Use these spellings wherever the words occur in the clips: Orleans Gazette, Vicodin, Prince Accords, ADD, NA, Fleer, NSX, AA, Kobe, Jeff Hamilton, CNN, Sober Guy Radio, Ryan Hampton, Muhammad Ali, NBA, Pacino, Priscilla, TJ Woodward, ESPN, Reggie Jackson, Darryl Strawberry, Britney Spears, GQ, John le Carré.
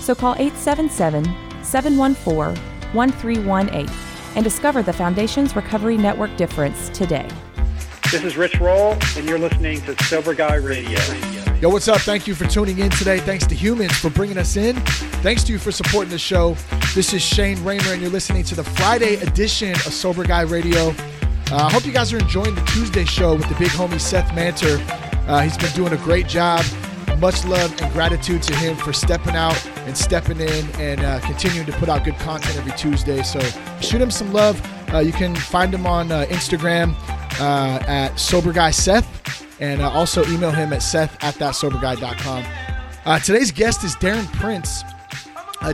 so call 877-714-1318 and discover the Foundations Recovery Network difference today. This is Rich Roll, and you're listening to Sober Guy Radio. Yo, what's up? Thank you for tuning in today. Thanks to Humans for bringing us in. Thanks to you for supporting the show. This is Shane Raymer, and you're listening to the Friday edition of Sober Guy Radio. I hope you guys are enjoying the Tuesday show with the big homie Seth Mantor. He's been doing a great job. Much love and gratitude to him for stepping out and stepping in and continuing to put out good content every Tuesday. So shoot him some love. You can find him on Instagram at SoberGuySeth, and also email him at Seth@ThatSoberGuy.com. Today's guest is Darren Prince.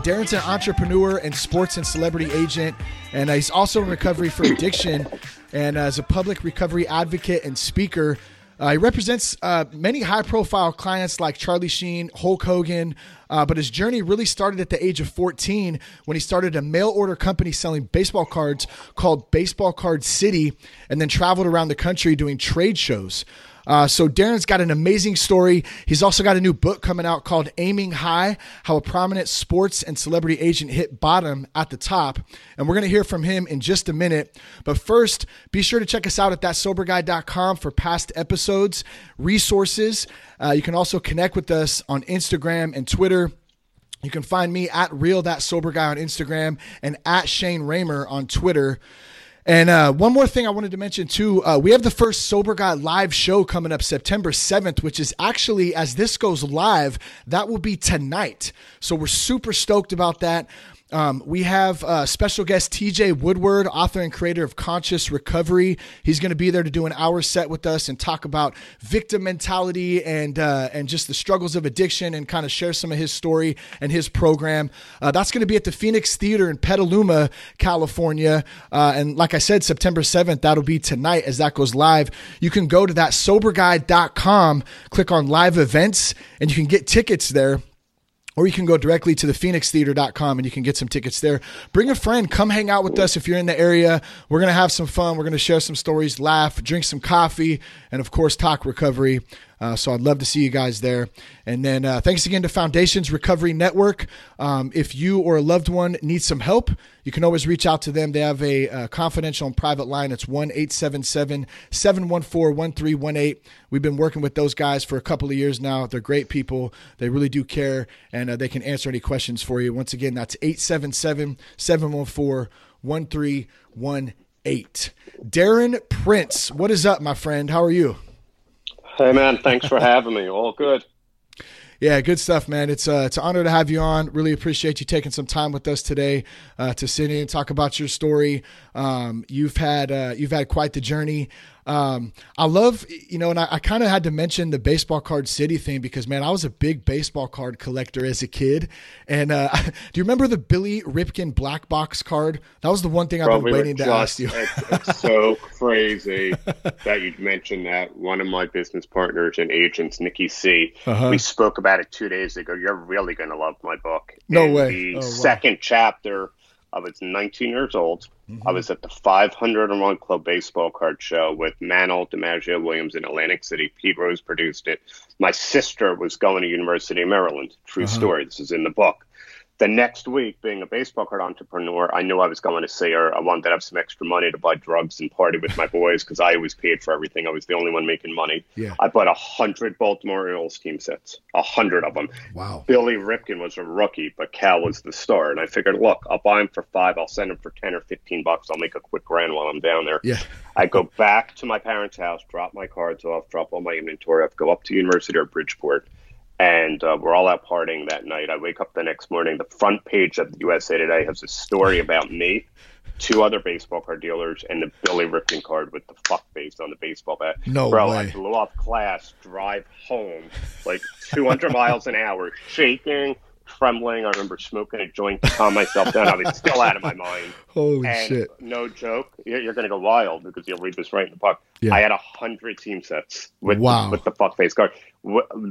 Darren's an entrepreneur and sports and celebrity agent, and he's also in recovery for addiction and as a public recovery advocate and speaker. He represents many high-profile clients like Charlie Sheen, Hulk Hogan, but his journey really started at the age of 14 when he started a mail-order company selling baseball cards called Baseball Card City, and then traveled around the country doing trade shows. So Darren's got an amazing story. He's also got a new book coming out called Aiming High, How a Prominent Sports and Celebrity Agent Hit Bottom at the Top. And we're going to hear from him in just a minute. But first, be sure to check us out at ThatSoberGuy.com for past episodes, resources. You can also connect with us on Instagram and Twitter. You can find me at RealThatSoberGuy on Instagram and at Shane Raymer on Twitter. And one more thing I wanted to mention, too, we have the first Sober Guy live show coming up September 7th, which is actually, as this goes live, that will be tonight. So we're super stoked about that. We have special guest TJ Woodward, author and creator of Conscious Recovery. He's going to be there to do an hour set with us and talk about victim mentality and just the struggles of addiction, and kind of share some of his story and his program. That's going to be at the Phoenix Theater in Petaluma, California. And like I said, September 7th, that'll be tonight as that goes live. You can go to ThatSoberGuy.com, click on live events, and you can get tickets there. Or you can go directly to thephoenixtheater.com and you can get some tickets there. Bring a friend. Come hang out with us if you're in the area. We're going to have some fun. We're going to share some stories, laugh, drink some coffee, and, of course, talk recovery. So I'd love to see you guys there. And then thanks again to Foundations Recovery Network. If you or a loved one needs some help, you can always reach out to them. They have a confidential and private line. It's 1-877-714-1318. We've been working with those guys for a couple of years now. They're great people. They really do care, and they can answer any questions for you. Once again, that's 877-714-1318. Darren Prince, what is up, my friend? How are you? Hey, man, thanks for having me. All good. Yeah, good stuff, man. It's an honor to have you on. Really appreciate you taking some time with us today to sit in and talk about your story. You've had quite the journey. I love, and I kind of had to mention the Baseball Card City thing because, man, I was a big baseball card collector as a kid. And do you remember the Billy Ripken black box card? That was the one thing I've been waiting to ask you. It's so crazy that you'd mention that. One of my business partners and agents, Nikki C, we spoke about it 2 days ago. You're really going to love my book. No way. The second chapter. I was 19 years old. Mm-hmm. I was at the 501 Club Baseball Card Show with Mantle, DiMaggio, Williams in Atlantic City. Pete Rose produced it. My sister was going to University of Maryland. True story. This is in the book. The next week, being a baseball card entrepreneur, I knew I was going to see her. I wanted to have some extra money to buy drugs and party with my boys because I always paid for everything. I was the only one making money. Yeah. I bought 100 Baltimore Orioles team sets, 100 of them. Wow. Billy Ripken was a rookie, but Cal was the star. And I figured, look, I'll buy him for $5. I'll send him for 10 or 15 bucks. I'll make a quick grand while I'm down there. Yeah. I go back to my parents' house, drop my cards off, drop all my inventory off, go up to University of Bridgeport. And we're all out partying that night. I wake up the next morning. The front page of the USA Today has a story about me, two other baseball card dealers, and the Billy Ripken card with the fuck face on the baseball bat. No way. I blew off class, drive home, like 200 miles an hour, shaking, trembling. I remember smoking a joint to calm myself down. I was still out of my mind. Holy shit. No joke. You're going to go wild because you'll read this right in the book. Yeah. I had 100 team sets with the fuckface card.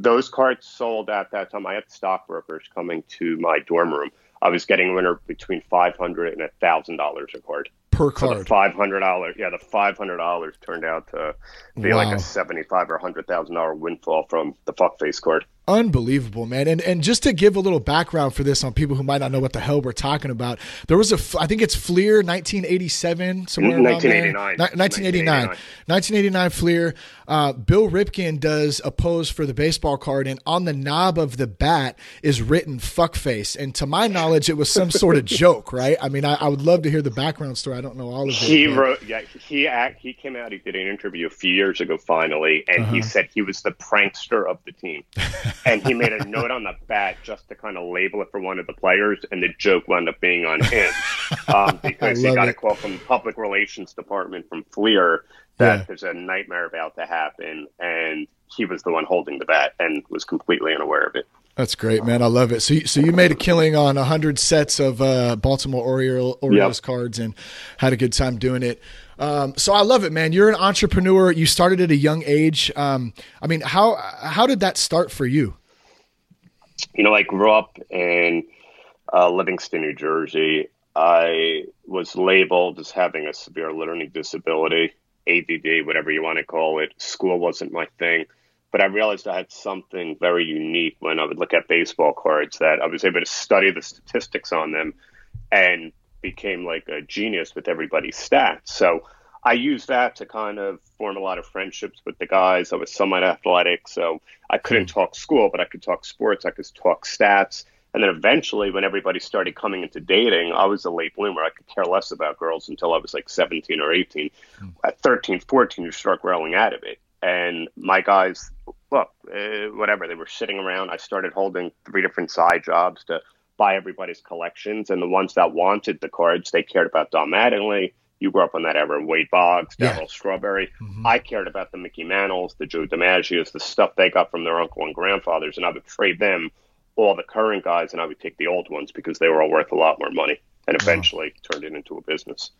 Those cards sold at that time. I had stockbrokers coming to my dorm room. I was getting a winner between $500 and $1,000 a card. Per card. So the $500, yeah, the $500 turned out to be like a $75,000 or $100,000 windfall from the fuckface card. Unbelievable, man. And just to give a little background for this on people who might not know what the hell we're talking about, there was I think it's Fleer, 1987, somewhere 1989 Fleer. Bill Ripken does a pose for the baseball card, and on the knob of the bat is written fuckface. And to my knowledge, it was some sort of joke, right? I mean, I would love to hear the background story. I don't know all of it. He came out, he did an interview a few years ago, finally, and he said he was the prankster of the team. And he made a note on the bat just to kind of label it for one of the players, and the joke wound up being on him because he got a call from the public relations department from Fleer that there's a nightmare about to happen, and he was the one holding the bat and was completely unaware of it. That's great, man. I love it. So you made a killing on 100 sets of Baltimore Orioles cards and had a good time doing it. So I love it, man. You're an entrepreneur. You started at a young age. I mean, how did that start for you? You know, I grew up in Livingston, New Jersey. I was labeled as having a severe learning disability, ADD, whatever you want to call it. School wasn't my thing. But I realized I had something very unique when I would look at baseball cards, that I was able to study the statistics on them and became like a genius with everybody's stats. So I used that to kind of form a lot of friendships with the guys. I was somewhat athletic, so I couldn't talk school, but I could talk sports. I could talk stats. And then eventually when everybody started coming into dating, I was a late bloomer. I could care less about girls until I was like 17 or 18. At 13, 14, you start growing out of it. And my guys, look, whatever, they were sitting around. I started holding 3 different side jobs to buy everybody's collections. And the ones that wanted the cards, they cared about Don Mattingly. You grew up on that era. Wade Boggs, Darryl Strawberry. I cared about the Mickey Mantles, the Joe DiMaggio's, the stuff they got from their uncle and grandfathers. And I would trade them all the current guys, and I would take the old ones because they were all worth a lot more money. And eventually turned it into a business.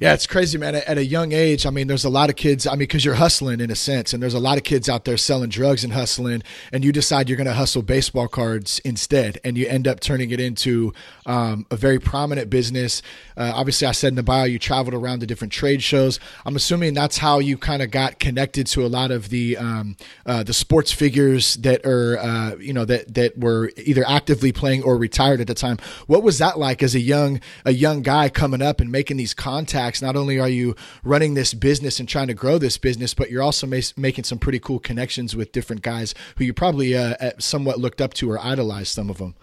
Yeah, it's crazy, man. At a young age, I mean, there's a lot of kids, I mean, because you're hustling in a sense, and there's a lot of kids out there selling drugs and hustling, and you decide you're going to hustle baseball cards instead, and you end up turning it into a very prominent business. Obviously, I said in the bio, you traveled around to different trade shows. I'm assuming that's how you kind of got connected to a lot of the sports figures that are, that were either actively playing or retired at the time. What was that like as a young guy coming up and making these contacts? Not only are you running this business and trying to grow this business, but you're also making some pretty cool connections with different guys who you probably somewhat looked up to or idolized, some of them.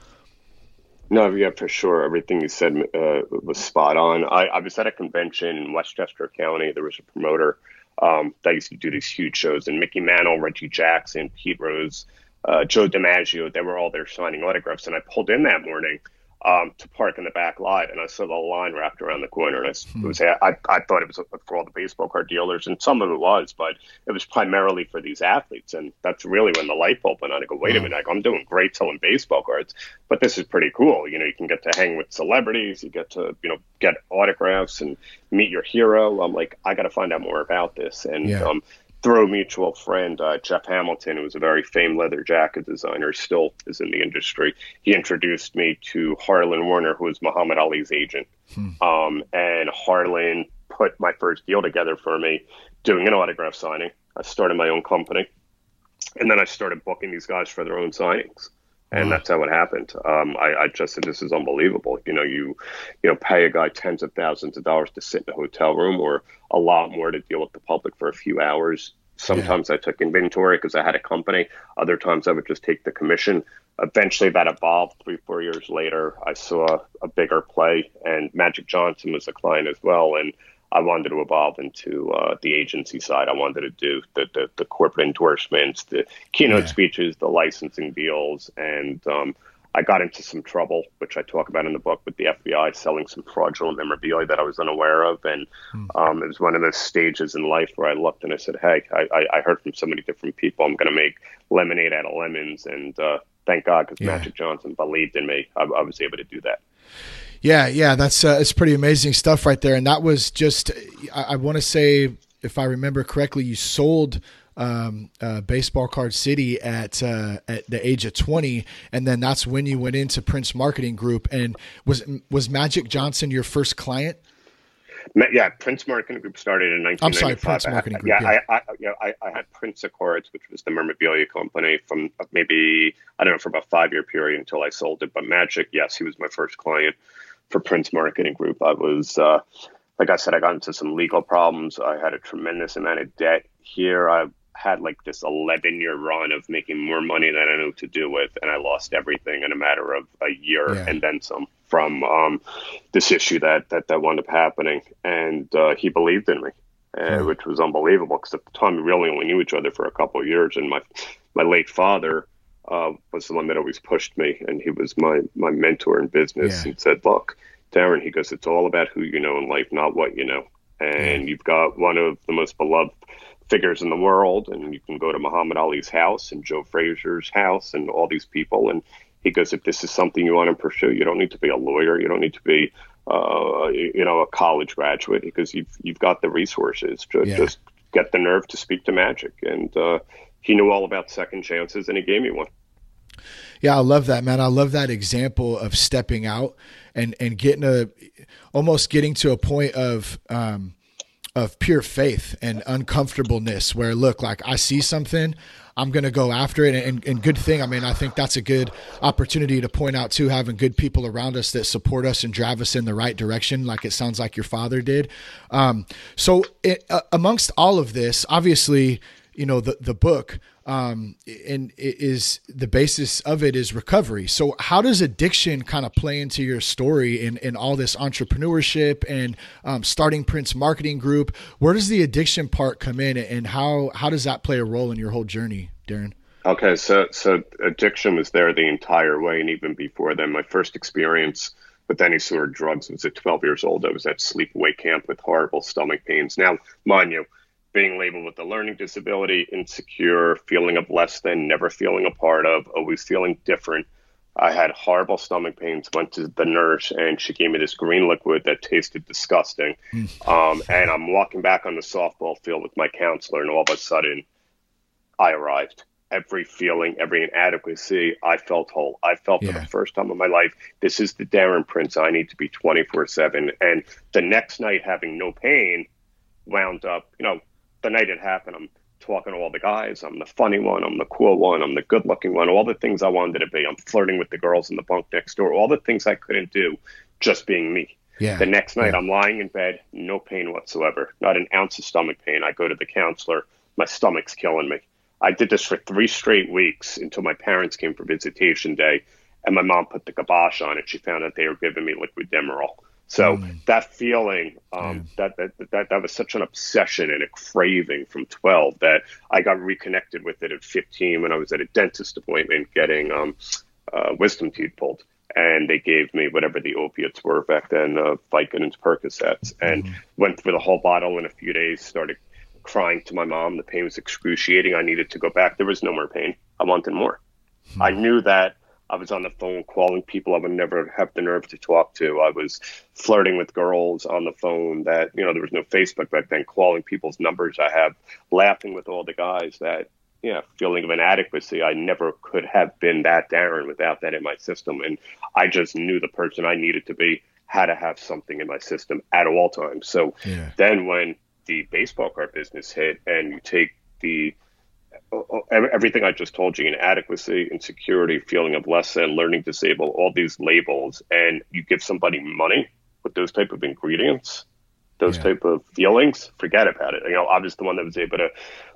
No, yeah, for sure. Everything you said was spot on. I was at a convention in Westchester County. There was a promoter that used to do these huge shows, and Mickey Mantle, Reggie Jackson, Pete Rose, Joe DiMaggio, they were all there signing autographs. And I pulled in that morning to park in the back lot, and I saw the line wrapped around the corner, and I thought it was for all the baseball card dealers, and some of it was, but it was primarily for these athletes. And that's really when the light bulb went on. I go, wait a minute, I'm doing great selling baseball cards, but this is pretty cool. You know, you can get to hang with celebrities, you get to, get autographs and meet your hero. I'm like, I got to find out more about this. And through a mutual friend, Jeff Hamilton, who was a very famed leather jacket designer, still is in the industry. He introduced me to Harlan Warner, who was Muhammad Ali's agent. And Harlan put my first deal together for me, doing an autograph signing. I started my own company. And then I started booking these guys for their own signings. And that's how it happened. I just said, this is unbelievable. You know, pay a guy tens of thousands of dollars to sit in a hotel room, or a lot more to deal with the public for a few hours. Sometimes I took inventory because I had a company. Other times I would just take the commission. Eventually that evolved 3-4 years later. I saw a bigger play, and Magic Johnson was a client as well. And I wanted to evolve into the agency side. I wanted to do the corporate endorsements, the keynote speeches, the licensing deals. And I got into some trouble, which I talk about in the book, with the FBI, selling some fraudulent memorabilia that I was unaware of. And it was one of those stages in life where I looked and I said, hey, I heard from so many different people, I'm going to make lemonade out of lemons. And thank God, because Magic Johnson believed in me. I was able to do that. Yeah, that's it's pretty amazing stuff right there. And that was just, I want to say, if I remember correctly, you sold Baseball Card City at the age of 20, and then that's when you went into Prince Marketing Group. And was Magic Johnson your first client? Yeah, Prince Marketing Group started in 1995. I'm sorry, Prince Marketing Group. I had Prince Accords, which was the memorabilia company, from maybe, I don't know, for about a 5-year period until I sold it. But Magic, yes, he was my first client for Prince Marketing Group. I was, like I said, I got into some legal problems. I had a tremendous amount of debt here. I had like this 11-year run of making more money than I knew what to do with, and I lost everything in a matter of a year and then some, from this issue that wound up happening. And he believed in me, which was unbelievable, because at the time we really only knew each other for a couple of years, and my late father was the one that always pushed me, and he was my mentor in business. He said, look, Darren, he goes, it's all about who you know in life, not what you know. And you've got one of the most beloved figures in the world, and you can go to Muhammad Ali's house and Joe Frazier's house and all these people, and he goes, if this is something you want to pursue, you don't need to be a lawyer. You don't need to be, a college graduate, because you've got the resources to just get the nerve to speak to Magic. And he knew all about second chances, and he gave me one. Yeah, I love that, man. I love that example of stepping out and getting to a point of pure faith and uncomfortableness, where, look, like, I see something, I'm going to go after it. And good thing. I mean, I think that's a good opportunity to point out too, having good people around us that support us and drive us in the right direction, like it sounds like your father did. So amongst all of this, obviously, you know, the book, and it is, the basis of it is recovery. So how does addiction kind of play into your story in all this entrepreneurship and starting Prince Marketing Group? Where does the addiction part come in, and how does that play a role in your whole journey, Darren? Okay, so addiction was there the entire way, and even before then. My first experience with any sort of drugs was at 12 years old. I was at sleepaway camp with horrible stomach pains. Now, mind you, being labeled with a learning disability, insecure, feeling of less than, never feeling a part of, always feeling different. I had horrible stomach pains, went to the nurse, and she gave me this green liquid that tasted disgusting. And I'm walking back on the softball field with my counselor, and all of a sudden, I arrived. Every feeling, every inadequacy, I felt whole. I felt for the first time in my life, this is the Darren Prince I need to be 24/7. And the next night, having no pain, wound up, the night it happened, I'm talking to all the guys. I'm the funny one. I'm the cool one. I'm the good-looking one. All the things I wanted to be. I'm flirting with the girls in the bunk next door. All the things I couldn't do, just being me. Yeah. The next night, I'm lying in bed, no pain whatsoever, not an ounce of stomach pain. I go to the counselor. My stomach's killing me. I did this for 3 straight weeks until my parents came for visitation day, and my mom put the kibosh on it. She found out they were giving me liquid Demerol. So that feeling, that was such an obsession and a craving from 12 that I got reconnected with it at 15 when I was at a dentist appointment getting wisdom teeth pulled. And they gave me whatever the opiates were back then, Vicodin and Percocets, and went through the whole bottle in a few days, started crying to my mom. The pain was excruciating. I needed to go back. There was no more pain. I wanted more. I knew that. I was on the phone calling people I would never have the nerve to talk to. I was flirting with girls on the phone that, there was no Facebook back then, calling people's numbers. I have laughing with all the guys that, feeling of inadequacy. I never could have been that Darren without that in my system. And I just knew the person I needed to be had to have something in my system at all times. So then when the baseball card business hit, and you take the everything I just told you, inadequacy, insecurity, feeling of less than, learning disabled, all these labels, and you give somebody money with those type of ingredients, those type of feelings, forget about it. I was the one that was able to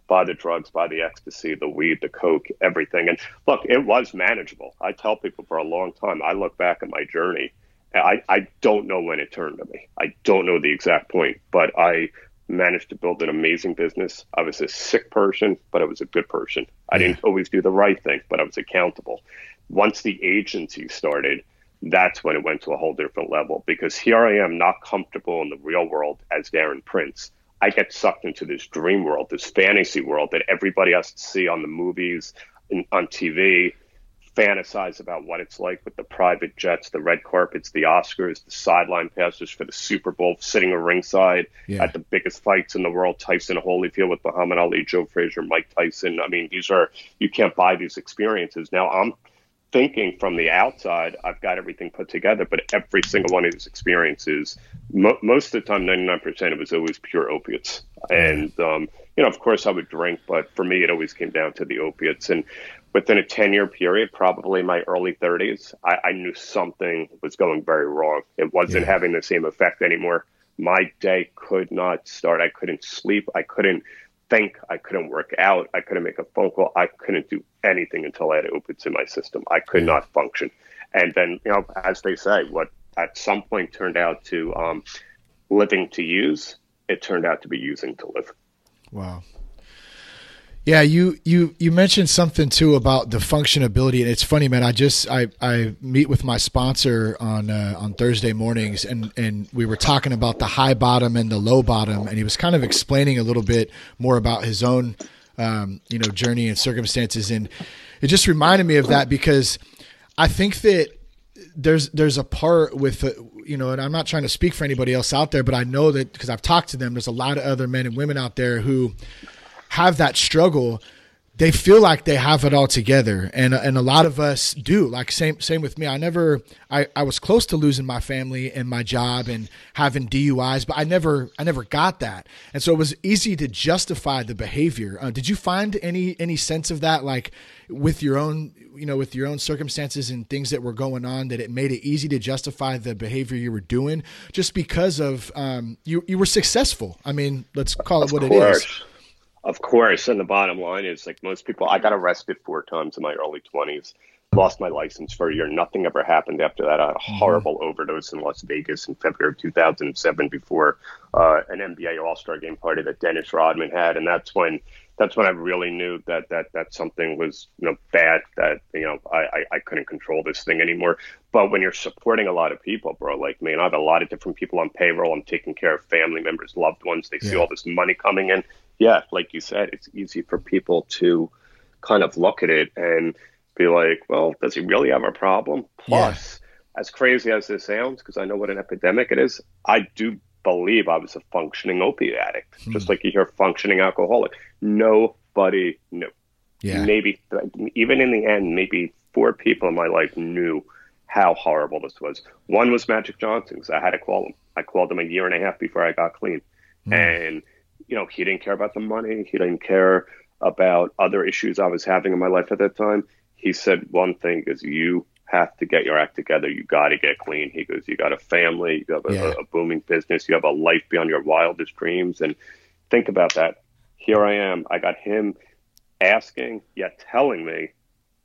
buy the drugs, buy the ecstasy, the weed, the coke, everything. And look, it was manageable. I tell people for a long time, I look back at my journey, I don't know when it turned to me. I don't know the exact point, but I managed to build an amazing business. I was a sick person, but I was a good person. I didn't always do the right thing, but I was accountable. Once the agency started, that's when it went to a whole different level, because here I am, not comfortable in the real world as Darren Prince. I get sucked into this dream world, this fantasy world that everybody has to see on the movies and on TV. fantasize about what it's like with the private jets, the red carpets, the Oscars, the sideline passes for the Super Bowl, sitting ringside at the biggest fights in the world, Tyson Holyfield with Muhammad Ali, Joe Frazier, Mike Tyson. I mean, these are, you can't buy these experiences. Now I'm thinking from the outside, I've got everything put together, but every single one of these experiences, most of the time, 99%, it was always pure opiates. And, you know, of course I would drink, but for me, it always came down to the opiates. And within a 10-year period, probably my early 30s, I knew something was going very wrong. It wasn't having the same effect anymore. My day could not start. I couldn't sleep. I couldn't think. I couldn't work out. I couldn't make a phone call. I couldn't do anything until I had opiates in my system. I could not function. And then, you know, as they say, what at some point turned out to living to use, it turned out to be using to live. Wow. Yeah, you mentioned something too about the functionability, and it's funny, man. I meet with my sponsor on Thursday mornings, and we were talking about the high bottom and the low bottom, and he was kind of explaining a little bit more about his own journey and circumstances, and it just reminded me of that, because I think that there's a part with and I'm not trying to speak for anybody else out there, but I know that because I've talked to them, there's a lot of other men and women out there who have that struggle. They feel like they have it all together, and a lot of us do. Like same with me. I was close to losing my family and my job and having DUIs, but I never got that, and so it was easy to justify the behavior. Did you find any sense of that, like with your own circumstances and things that were going on, that it made it easy to justify the behavior you were doing just because of you were successful? I mean, let's call it what it is. Of course. And the bottom line is, like most people, I got arrested 4 times in my early 20s, lost my license for a year. Nothing ever happened after that. I had a horrible overdose in Las Vegas in February of 2007 before an NBA All-Star game party that Dennis Rodman had. And that's when I really knew that something was bad, that I couldn't control this thing anymore. But when you're supporting a lot of people, bro, like me, and I have a lot of different people on payroll, I'm taking care of family members, loved ones, they see all this money coming in. Yeah, like you said, it's easy for people to kind of look at it and be like, well, does he really have a problem? Plus, as crazy as this sounds, because I know what an epidemic it is, I do believe I was a functioning opiate addict, just like you hear functioning alcoholic. Nobody knew. Yeah. Maybe, even in the end, maybe 4 people in my life knew how horrible this was. One was Magic Johnson, because I had to call him. I called him a year and a half before I got clean. And he didn't care about the money. He didn't care about other issues I was having in my life at that time. He said one thing is, you have to get your act together. You got to get clean. He goes, you got a family, you have a booming business, you have a life beyond your wildest dreams. And think about that. Here I am. I got him asking, yet telling me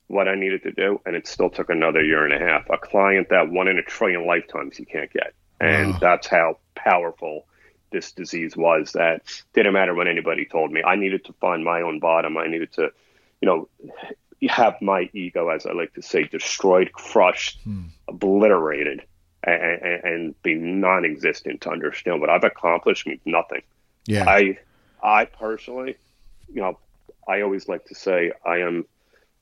what I needed to do. And it still took another year and a half. A client that 1 in a trillion lifetimes you can't get. And that's how powerful this disease was, that didn't matter what anybody told me. I needed to find my own bottom. I needed to, have my ego, as I like to say, destroyed, crushed, obliterated, and be non-existent to understand what I've accomplished means nothing. Yeah. I personally, I always like to say I am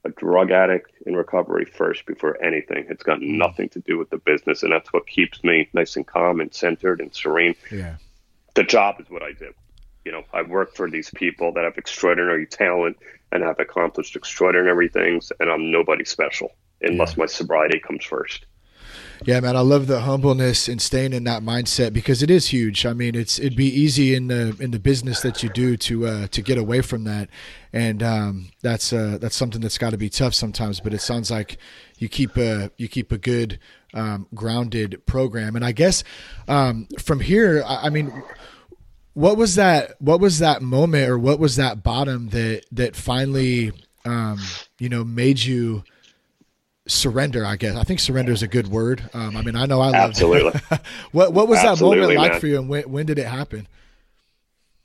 a drug addict in recovery first before anything. It's got nothing to do with the business, and that's what keeps me nice and calm and centered and serene. Yeah. The job is what I do. I work for these people that have extraordinary talent and have accomplished extraordinary things, and I'm nobody special unless my sobriety comes first. Yeah, man, I love the humbleness and staying in that mindset, because it is huge. I mean, it'd be easy in the business that you do to get away from that, and that's something that's got to be tough sometimes. But it sounds like you keep a good grounded program, and I guess from here, I mean, what was that moment, or what was that bottom that finally made you surrender? I guess I think surrender is a good word. I mean, I know I love absolutely. What was absolutely, that moment like, man, for you, and when did it happen?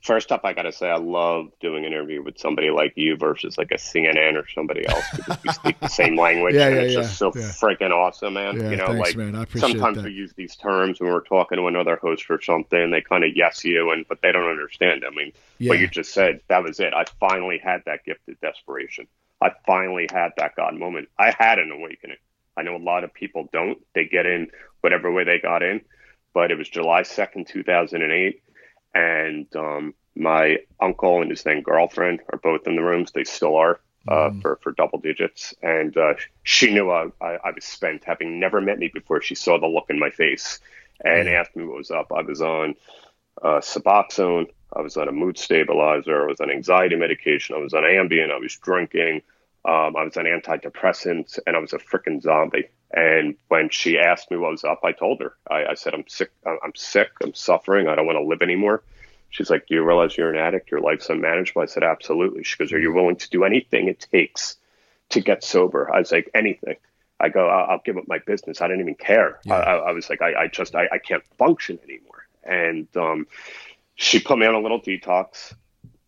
First up, I got to say, I love doing an interview with somebody like you versus like a CNN or somebody else, because we speak the same language. It's just so freaking awesome, man. Yeah, thanks, man. I appreciate sometimes that. We use these terms when we're talking to another host or something. They kind of yes you, but they don't understand. I mean, what you just said, that was it. I finally had that gift of desperation. I finally had that God moment. I had an awakening. I know a lot of people don't. They get in whatever way they got in. But it was July 2nd, 2008. And my uncle and his then girlfriend are both in the rooms. They still are for double digits. And she knew I was spent, having never met me before. She saw the look in my face and asked me what was up. I was on Suboxone. I was on a mood stabilizer. I was on anxiety medication. I was on Ambien. I was drinking. I was on antidepressants, and I was a freaking zombie. And when she asked me what was up, I told her. I said, I'm sick. I'm suffering. I don't want to live anymore. She's like, do you realize you're an addict? Your life's unmanageable. I said, absolutely. She goes, are you willing to do anything it takes to get sober? I was like, anything. I go, I'll give up my business. I didn't even care. Yeah. I was like, I just can't function anymore. And she put me on a little detox.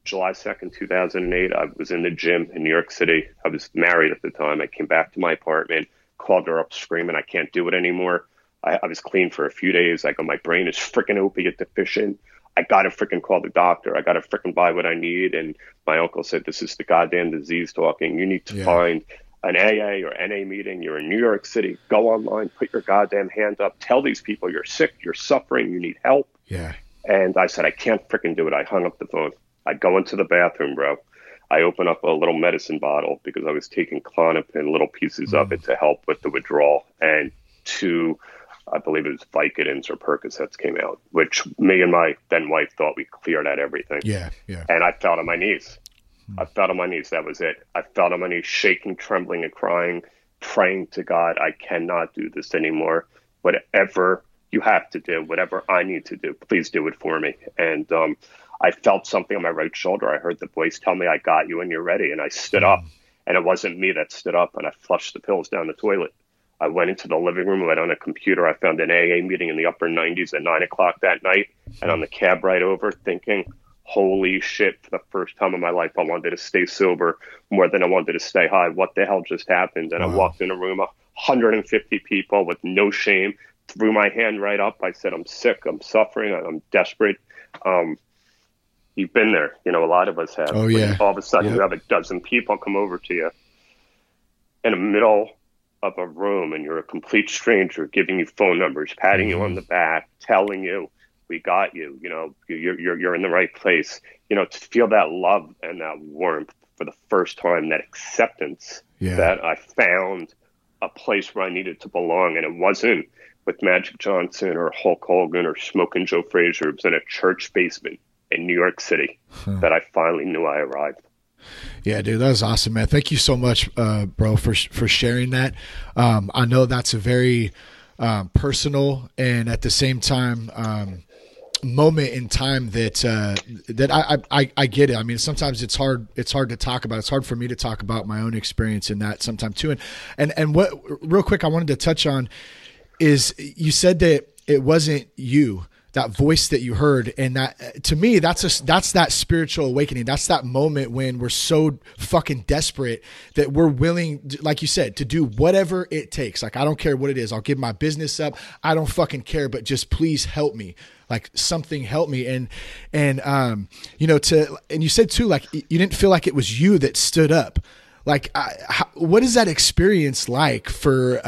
July 2nd, 2008, I was in the gym in New York City. I was married at the time. I came back to my apartment, called her up screaming, I can't do it anymore. I was clean for a few days. I go, my brain is freaking opiate deficient. I got to freaking call the doctor. I got to freaking buy what I need. And my uncle said, this is the goddamn disease talking. You need to find an AA or NA meeting. You're in New York City. Go online, put your goddamn hand up. Tell these people you're sick, you're suffering, you need help. Yeah. And I said, I can't freaking do it. I hung up the phone. I go into the bathroom, bro. I open up a little medicine bottle because I was taking Klonopin, little pieces of it to help with the withdrawal. And 2, I believe it was Vicodins or Percocets came out, which me and my then wife thought we cleared out everything. Yeah, yeah. And I fell on my knees. I fell on my knees. That was it. I fell on my knees, shaking, trembling, and crying, praying to God, I cannot do this anymore. Whatever you have to do, whatever I need to do, please do it for me. And I felt something on my right shoulder. I heard the voice tell me, I got you and you're ready. And I stood up, and it wasn't me that stood up, and I flushed the pills down the toilet. I went into the living room, went on a computer. I found an AA meeting in the upper 90s at 9 o'clock that night, and on the cab ride over thinking, holy shit, for the first time in my life, I wanted to stay sober more than I wanted to stay high. What the hell just happened? And I walked in a room, 150 people with no shame, threw my hand right up. I said, I'm sick, I'm suffering, I'm desperate. You've been there, you know, a lot of us have. Oh, yeah. All of a sudden, you have a dozen people come over to you in the middle of a room, and you're a complete stranger, giving you phone numbers, patting you on the back, telling you, we got you, you know, you're in the right place. You know, to feel that love and that warmth for the first time, that acceptance that I found a place where I needed to belong. And it wasn't with Magic Johnson or Hulk Hogan or smoking Joe Frazier. It was in a church basement in New York City that I finally knew I arrived. Yeah, dude, that was awesome, man. Thank you so much, bro, for sharing that. I know that's a very personal and at the same time moment in time that that I get it. I mean, sometimes it's hard to talk about. It's hard for me to talk about my own experience in that sometimes too. And what real quick I wanted to touch on is you said that it wasn't you, that voice that you heard. And that, to me, that's that spiritual awakening. That's that moment when we're so fucking desperate that we're willing, like you said, to do whatever it takes. Like, I don't care what it is. I'll give my business up. I don't fucking care, but just please help me. Like, something help me. And you know, and you said too, like, you didn't feel like it was you that stood up. Like, what is that experience like for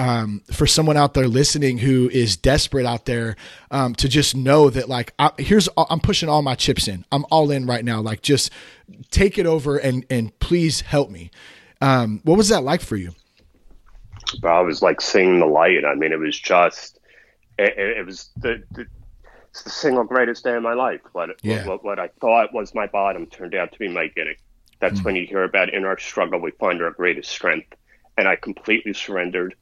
someone out there listening who is desperate out there to just know that, like, I'm pushing all my chips in. I'm all in right now. Like, just take it over and please help me. What was that like for you? I was like seeing the light. I mean, it was just it's the single greatest day of my life. What I thought was my bottom turned out to be my getting. That's when you hear about, in our struggle, we find our greatest strength. And I completely surrendered.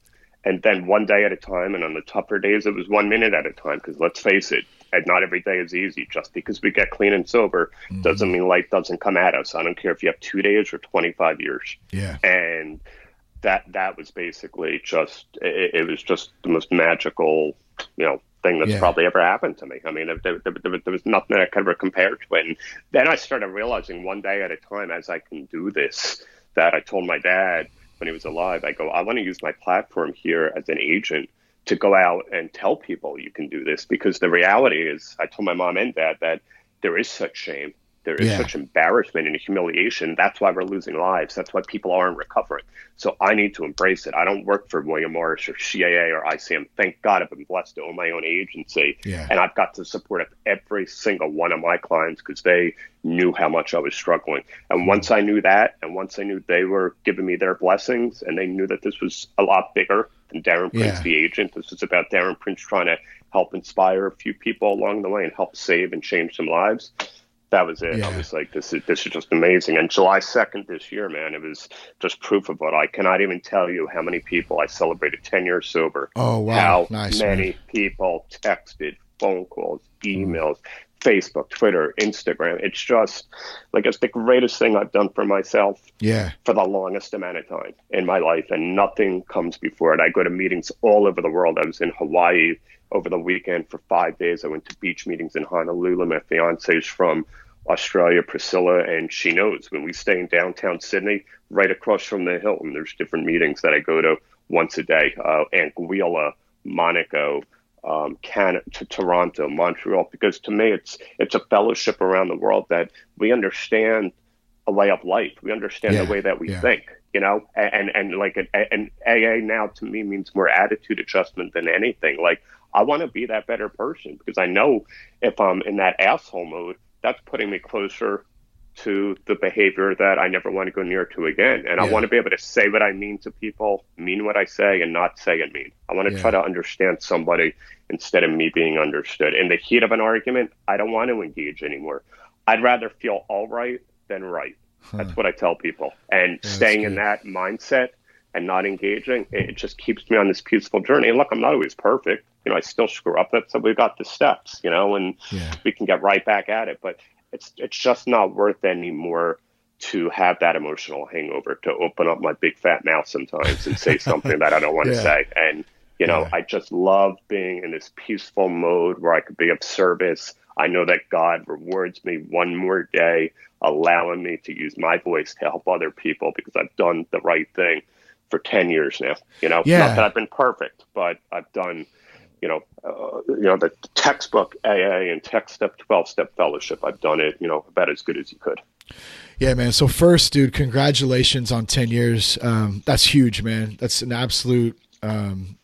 And then one day at a time, and on the tougher days, it was 1 minute at a time. Because let's face it, and not every day is easy. Just because we get clean and sober doesn't mean life doesn't come at us. I don't care if you have 2 days or 25 years. Yeah. And that was basically just, it was just the most magical, you know, thing that's probably ever happened to me. I mean, there was nothing that I could ever compare to it. And then I started realizing one day at a time, as I can do this, that I told my dad when he was alive, I go, I want to use my platform here as an agent to go out and tell people you can do this. Because the reality is, I told my mom and dad that there is such shame. There is such embarrassment and humiliation. That's why we're losing lives. That's why people aren't recovering. So I need to embrace it. I don't work for William Morris or CAA or ICM. Thank God I've been blessed to own my own agency. Yeah. And I've got the support of every single one of my clients because they knew how much I was struggling. And once I knew that, and once I knew they were giving me their blessings, and they knew that this was a lot bigger than Darren Prince, the agent. This is about Darren Prince trying to help inspire a few people along the way and help save and change some lives. That was it. Yeah. I was like, this is just amazing. And July 2nd this year, man, it was just proof of what I cannot even tell you how many people I celebrated 10 years sober. Oh, wow. How nice, many people texted, phone calls, emails, Facebook, Twitter, Instagram. It's just like, it's the greatest thing I've done for myself for the longest amount of time in my life. And nothing comes before it. I go to meetings all over the world. I was in Hawaii over the weekend for 5 days. I went to beach meetings in Honolulu. My fiance's from Australia, Priscilla, and she knows when we stay in downtown Sydney, right across from the Hilton, there's different meetings that I go to once a day. Anguilla, Monaco, Canada, to Toronto, Montreal, because to me, it's a fellowship around the world that we understand a way of life. We understand the way that we think, you know, and like an AA now to me means more attitude adjustment than anything. Like, I want to be that better person because I know if I'm in that asshole mode, that's putting me closer to the behavior that I never want to go near to again. And I want to be able to say what I mean to people, mean what I say, and not say and mean. I want to try to understand somebody instead of me being understood. In the heat of an argument, I don't want to engage anymore. I'd rather feel all right than right. That's what I tell people. And staying in that mindset and not engaging, it just keeps me on this peaceful journey. And look, I'm not always perfect. You know, I still screw up. That's we've got the steps, you know, and we can get right back at it. But it's just not worth anymore to have that emotional hangover, to open up my big fat mouth sometimes and say something that I don't want to say. And, you know, I just love being in this peaceful mode where I could be of service. I know that God rewards me one more day, allowing me to use my voice to help other people because I've done the right thing for 10 years now. You know, not that I've been perfect, but I've done, you know, the textbook AA and step 12 step fellowship. I've done it, you know, about as good as you could. Yeah, man. So first, dude, congratulations on 10 years. That's huge, man. That's an absolute,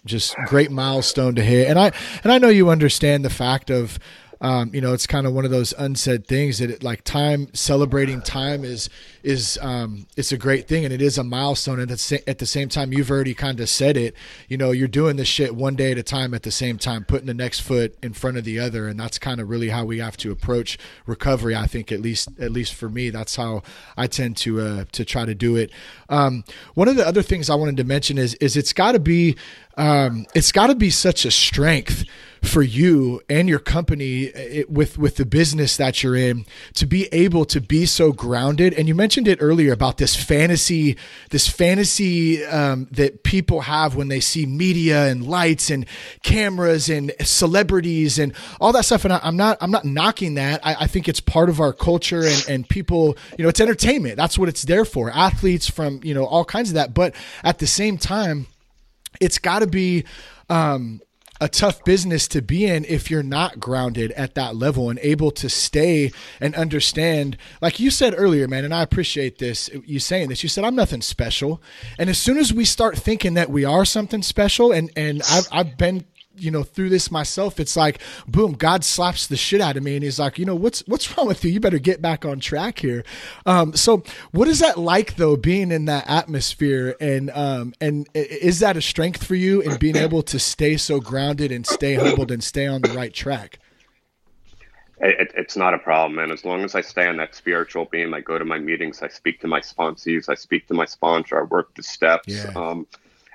just great milestone to hit. And I know you understand the fact of, you know, it's kind of one of those unsaid things that it, like, time, celebrating time is it's a great thing and it is a milestone. And at the same time, you've already kind of said it, you know, you're doing this shit one day at a time, at the same time, putting the next foot in front of the other. And that's kind of really how we have to approach recovery. I think at least for me, that's how I tend to try to do it. One of the other things I wanted to mention is it's gotta be such a strength for you and your company with the business that you're in to be able to be so grounded. And you mentioned it earlier about this fantasy that people have when they see media and lights and cameras and celebrities and all that stuff. And I'm not knocking that. I think it's part of our culture and people, you know, it's entertainment. That's what it's there for. Athletes from, you know, all kinds of that. But at the same time, it's gotta be, a tough business to be in if you're not grounded at that level and able to stay and understand, like you said earlier, man, and I appreciate this, you saying this, you said, I'm nothing special. And as soon as we start thinking that we are something special, and I've been, you know, through this myself, it's like, boom, God slaps the shit out of me. And he's like, you know, what's wrong with you? You better get back on track here. So what is that like though, being in that atmosphere? And is that a strength for you in being able to stay so grounded and stay humbled and stay on the right track? It's not a problem, man. As long as I stay on that spiritual beam, I go to my meetings, I speak to my sponsees, I speak to my sponsor, I work the steps. Yeah.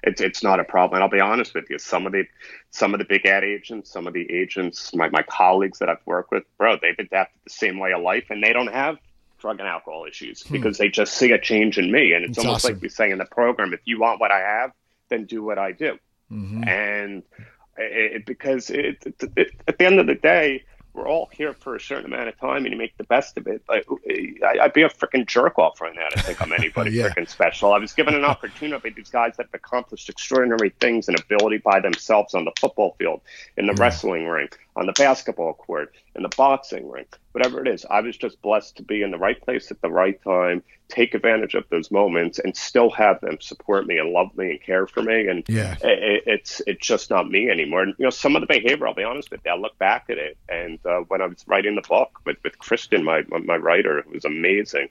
It's not a problem. And I'll be honest with you. Some of the big ad agents, some of the agents, my colleagues that I've worked with, bro, they've adapted the same way of life and they don't have drug and alcohol issues because they just see a change in me. And it's almost awesome. Like we say in the program, if you want what I have, then do what I do. Mm-hmm. And because at the end of the day, we're all here for a certain amount of time and you make the best of it. I'd be a freaking jerk off right now to think I'm anybody freaking special. I was given an opportunity by these guys that have accomplished extraordinary things and ability by themselves on the football field, in the wrestling ring. on the basketball court, in the boxing ring, whatever it is. I was just blessed to be in the right place at the right time, take advantage of those moments, and still have them support me and love me and care for me. And it's just not me anymore. And, you know, some of the behavior, I'll be honest with you, I look back at it. And when I was writing the book with Kristen, my writer, who was amazing,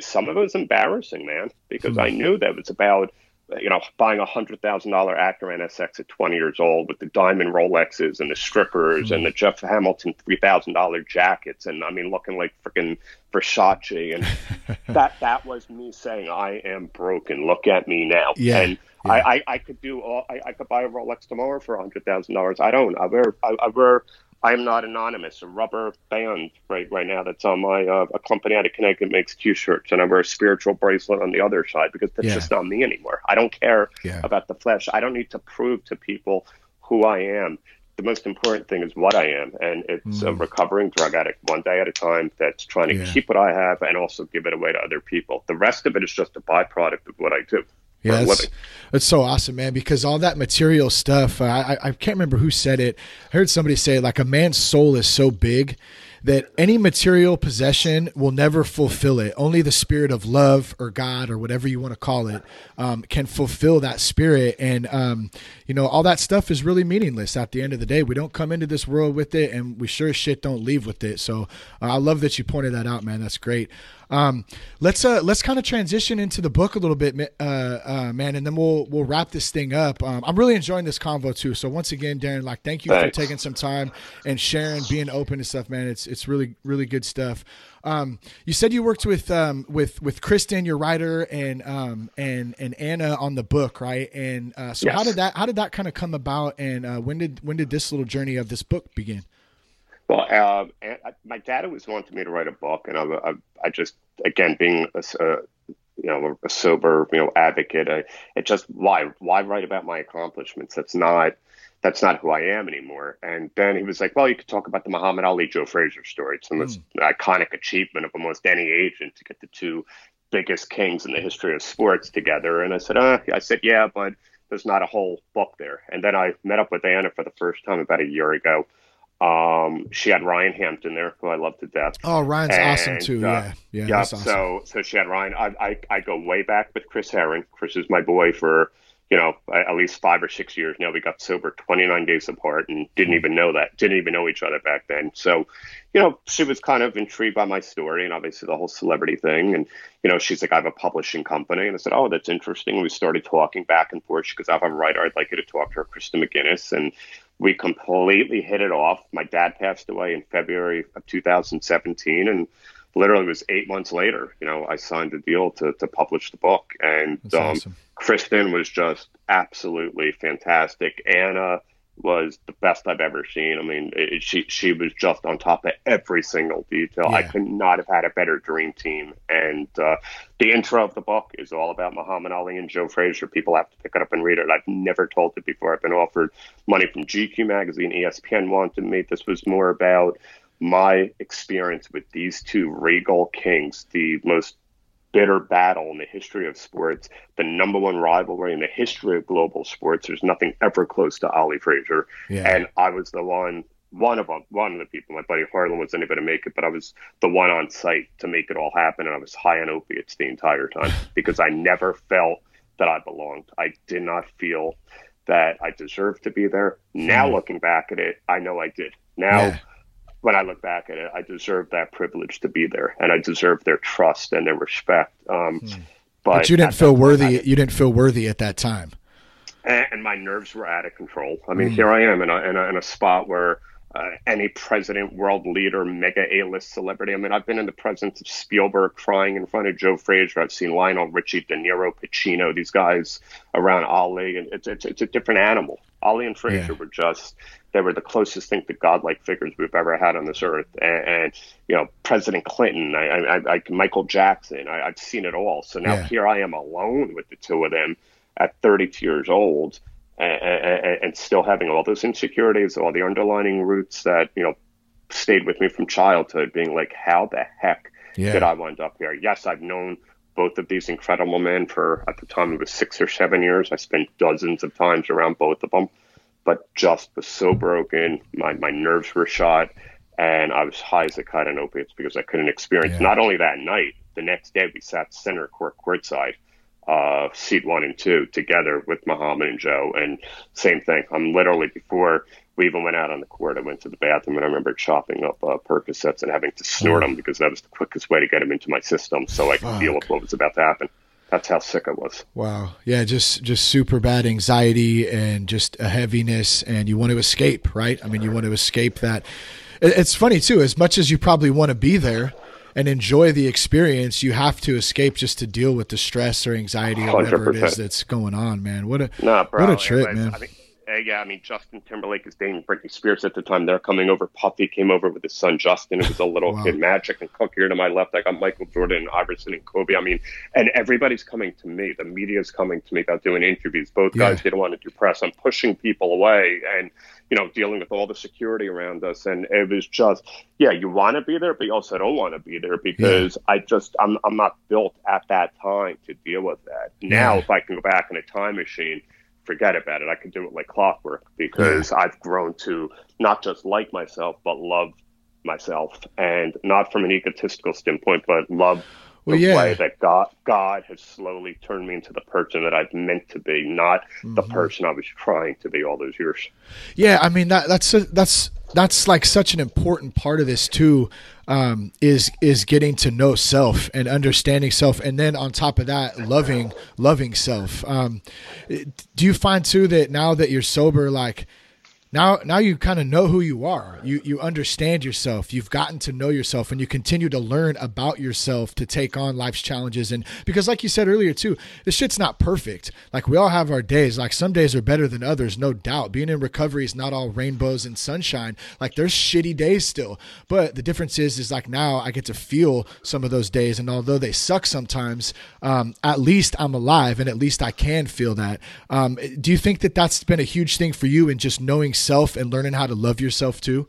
some of it was embarrassing, man, because I knew that it was about, you know, buying a $100,000 Acura NSX at 20 years old with the diamond Rolexes and the strippers and the Jeff Hamilton $3,000 jackets. And I mean, looking like freaking Versace. And that was me saying, I am broken. Look at me now. Yeah. And I could do all, I could buy a Rolex tomorrow for $100,000. I don't. I am not anonymous, a rubber band right now that's on my a company out of Connecticut makes T-shirts, and I wear a spiritual bracelet on the other side because that's just not me anymore. I don't care about the flesh. I don't need to prove to people who I am. The most important thing is what I am, and it's a recovering drug addict one day at a time that's trying to keep what I have and also give it away to other people. The rest of it is just a byproduct of what I do. Yeah, that's so awesome, man, because all that material stuff, I can't remember who said it. I heard somebody say, like, a man's soul is so big that any material possession will never fulfill it. Only the spirit of love or God or whatever you want to call it can fulfill that spirit. And, you know, all that stuff is really meaningless at the end of the day. We don't come into this world with it, and we sure as shit don't leave with it. So I love that you pointed that out, man. That's great. Let's kind of transition into the book a little bit, man, and then we'll wrap this thing up. I'm really enjoying this convo too. So once again, Darren, like, thank you for taking some time and sharing, being open and stuff, man. It's really, really good stuff. You said you worked with Kristen, your writer, and Anna on the book, right? And, so how did that kind of come about? And, when did this little journey of this book begin? Well, my dad always wanted me to write a book, and I just, again, being a sober, advocate, why write about my accomplishments? That's not who I am anymore. And then he was like, well, you could talk about the Muhammad Ali, Joe Frazier story. It's the most iconic achievement of almost any agent to get the two biggest kings in the history of sports together. And I said, yeah, but there's not a whole book there. And then I met up with Anna for the first time about a year ago. She had Ryan Hampton there, who I love to death. Oh, Ryan's awesome too. Yeah. That's awesome. So she had Ryan. I go way back with Chris Herron. Chris is my boy for, at least 5 or 6 years now. We got sober 29 days apart and didn't even know that. Didn't even know each other back then. So, she was kind of intrigued by my story and obviously the whole celebrity thing. And, she's like, I have a publishing company. And I said, oh, that's interesting. We started talking back and forth. She goes, I have a writer. I'd like you to talk to her, Kristen McGinnis. And we completely hit it off. My dad passed away in February of 2017, and literally it was 8 months later, I signed the deal to publish the book. And awesome. Kristen was just absolutely fantastic. Anna was the best I've ever seen. I mean, she was just on top of every single detail. Yeah. I could not have had a better dream team. And the intro of the book is all about Muhammad Ali and Joe Frazier. People have to pick it up and read it. I've never told it before. I've been offered money from GQ magazine, ESPN wanted me. This was more about my experience with these two regal kings, the most bitter battle in the history of sports, the number one rivalry in the history of global sports. There's nothing ever close to Ali Frazier. Yeah. And I was the one of the people, my buddy Harlan wasn't able to make it, but I was the one on site to make it all happen. And I was high on opiates the entire time because I never felt that I belonged. I did not feel that I deserved to be there. Now looking back at it, I know I did. Now, when I look back at it, I deserve that privilege to be there, and I deserve their trust and their respect. But you didn't feel worthy. You didn't feel worthy at that time. And my nerves were out of control. I mean, here I am in a spot where any president, world leader, mega A-list celebrity. I mean, I've been in the presence of Spielberg crying in front of Joe Frazier. I've seen Lionel Richie, De Niro, Pacino, these guys around Ali. And it's a different animal. Ali and Frazier were just, they were the closest thing to godlike figures we've ever had on this earth. And President Clinton, I Michael Jackson, I've seen it all. So now here I am alone with the two of them at 32 years old and still having all those insecurities, all the underlining roots that, stayed with me from childhood, being like, how the heck did I wind up here? Yes, I've known both of these incredible men for, at the time, it was 6 or 7 years. I spent dozens of times around both of them. but just was so broken. My nerves were shot, and I was high as a kite on opiates because I couldn't experience. Yeah. Not only that night, the next day we sat center court courtside, seat 1 and 2 together with Muhammad and Joe, and same thing. I'm literally, before we even went out on the court, I went to the bathroom, and I remember chopping up Percocets and having to snort them because that was the quickest way to get them into my system so I could deal with what was about to happen. That's how sick I was. Wow. Yeah, just super bad anxiety and just a heaviness, and you want to escape, right? I mean, you want to escape that. It's funny, too, as much as you probably want to be there and enjoy the experience, you have to escape just to deal with the stress or anxiety or whatever it is that's going on, man. What a trip, man. I mean, Justin Timberlake is dating Britney Spears at the time. They're coming over. Puffy came over with his son, Justin. It was a little kid Magic and Cook here to my left. I got Michael Jordan and Iverson and Kobe. I mean, and everybody's coming to me. The media's coming to me about doing interviews. Both guys didn't want to do press. I'm pushing people away and, you know, dealing with all the security around us. And it was just, you want to be there, but you also don't want to be there because I'm not built at that time to deal with that. Now, if I can go back in a time machine, forget about it. I could do it like clockwork because I've grown to not just like myself, but love myself, and not from an egotistical standpoint, but love the way that God has slowly turned me into the person that I've meant to be, not the person I was trying to be all those years. Yeah. I mean, that's like such an important part of this too, is getting to know self and understanding self. And then on top of that, loving self. Do you find too that now that you're sober, like now you kind of know who you are, you understand yourself, you've gotten to know yourself, and you continue to learn about yourself to take on life's challenges. And because like you said earlier too, this shit's not perfect. Like we all have our days, like some days are better than others, no doubt. Being in recovery is not all rainbows and sunshine. Like there's shitty days still, but the difference is like now I get to feel some of those days. And although they suck sometimes, at least I'm alive and at least I can feel that. Do you think that that's been a huge thing for you in just knowing self and learning how to love yourself too?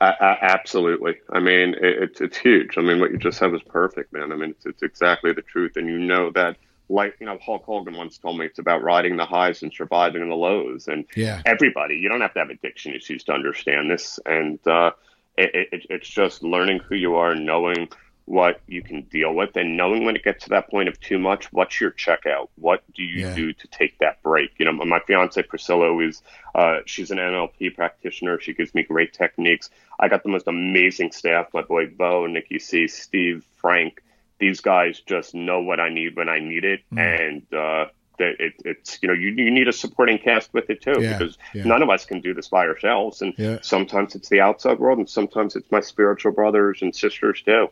Absolutely. I mean, it's huge. I mean, what you just said was perfect, man. I mean, it's exactly the truth. And you know that, like, you know, Hulk Hogan once told me it's about riding the highs and surviving the lows. And everybody, you don't have to have addiction issues to understand this. And it's just learning who you are, knowing what you can deal with, and knowing when it gets to that point of too much, what's your checkout? What do you do to take that break? You know, my fiance Priscilla is, she's an NLP practitioner. She gives me great techniques. I got the most amazing staff, my boy, Bo, Nikki C, Steve, Frank. These guys just know what I need when I need it. And, it's, you know, you need a supporting cast with it too, because none of us can do this by ourselves. And sometimes it's the outside world, and sometimes it's my spiritual brothers and sisters too.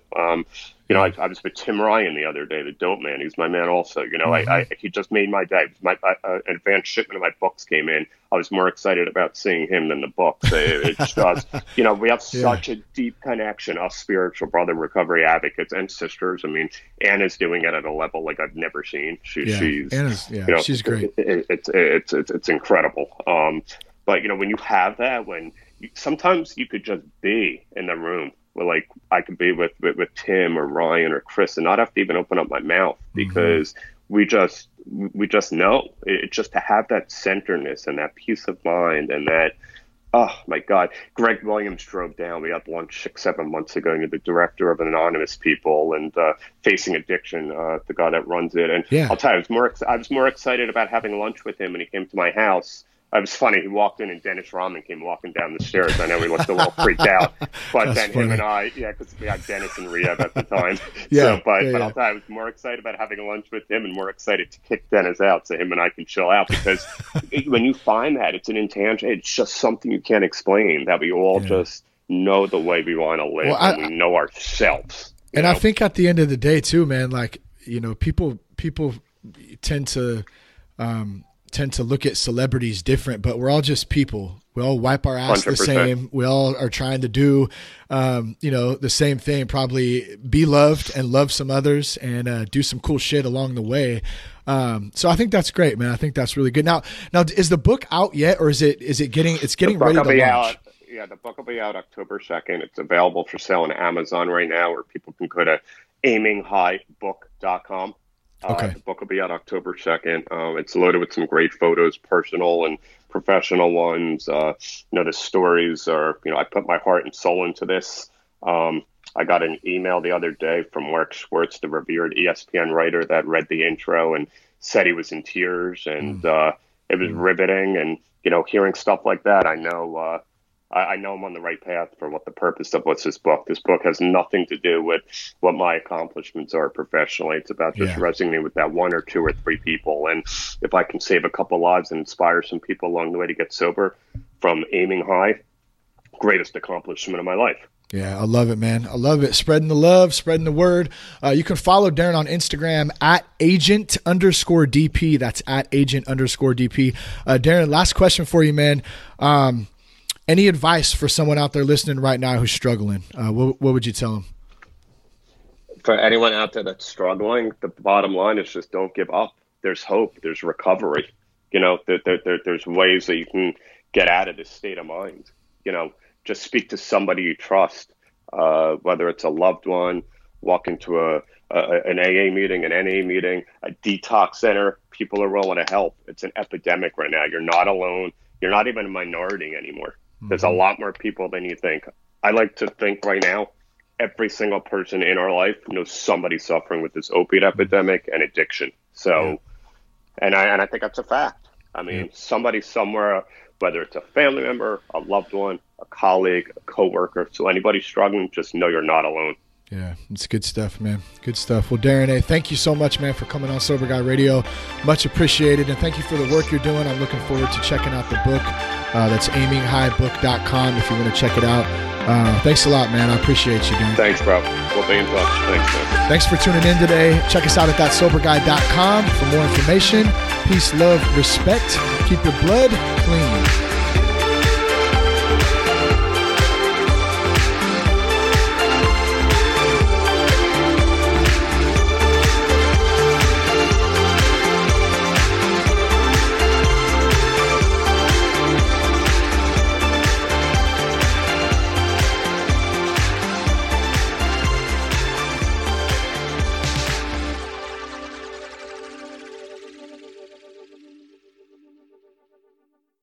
You know, I was with Tim Ryan the other day, the dope man. He's my man also, you know, he just made my day. An advanced shipment of my books came in. I was more excited about seeing him than the books. It's just, you know, we have such a deep connection, us spiritual brother recovery advocates and sisters. I mean, Anna's doing it at a level like I've never seen. She's Anna's, you know, she's great. It's incredible. But you know, when you have that, sometimes you could just be in the room. Like I could be with Tim or Ryan or Chris and not have to even open up my mouth because we just know. It's just to have that centeredness and that peace of mind and that, oh my God, Greg Williams drove down. We had lunch 6-7 months ago, and you're the director of Anonymous People and Facing Addiction, the guy that runs it. And I'll tell you, I was more excited about having lunch with him when he came to my house. It was funny. He walked in, and Dennis Rodman came walking down the stairs. I know he looked a little freaked out, but him and I, because we had Dennis and Rehab at the time. But I'll tell you, I was more excited about having lunch with him and more excited to kick Dennis out so him and I can chill out, because when you find that, it's an intangible. It's just something you can't explain, that we all just know the way we want to live, and we know ourselves. And I think at the end of the day, too, man, like, you know, people tend to look at celebrities different, but we're all just people. We all wipe our ass 100%. The same. We all are trying to do, you know, the same thing, probably be loved and love some others and do some cool shit along the way. So I think that's great, man. I think that's really good. Now is the book out yet, or is it getting ready to launch? The book will be out October 2nd. It's available for sale on Amazon right now, or people can go to aiminghighbook.com. The book will be out October 2nd. It's loaded with some great photos, personal and professional ones. The stories are, I put my heart and soul into this. I got an email the other day from Mark Schwartz, the revered ESPN writer that read the intro and said he was in tears, and it was riveting. And, hearing stuff like that, I know I'm on the right path for what the purpose of what's this book. This book has nothing to do with what my accomplishments are professionally. It's about just resonating with that one or two or three people. And if I can save a couple lives and inspire some people along the way to get sober from Aiming High, greatest accomplishment of my life. Yeah, I love it, man. I love it. Spreading the love, spreading the word. You can follow Darren on Instagram at agent_DP. That's at agent_DP. Darren, last question for you, man. Any advice for someone out there listening right now who's struggling? What would you tell them? For anyone out there that's struggling, the bottom line is just don't give up. There's hope. There's recovery. There's ways that you can get out of this state of mind. Just speak to somebody you trust, whether it's a loved one, walk into an AA meeting, an NA meeting, a detox center. People are willing to help. It's an epidemic right now. You're not alone. You're not even a minority anymore. Mm-hmm. There's a lot more people than you think. I like to think right now, every single person in our life knows somebody suffering with this opiate epidemic and addiction. So, and I think that's a fact. I mean, somebody somewhere, whether it's a family member, a loved one, a colleague, a coworker, so anybody struggling, just know you're not alone. Yeah, it's good stuff, man. Good stuff. Well, Darren, thank you so much, man, for coming on Sober Guy Radio. Much appreciated, and thank you for the work you're doing. I'm looking forward to checking out the book. That's aiminghighbook.com if you want to check it out. Thanks a lot, man. I appreciate you, Darren. Thanks, bro. We'll be in touch. Thanks, man. Thanks for tuning in today. Check us out at ThatSoberGuy.com for more information. Peace, love, respect. Keep your blood clean.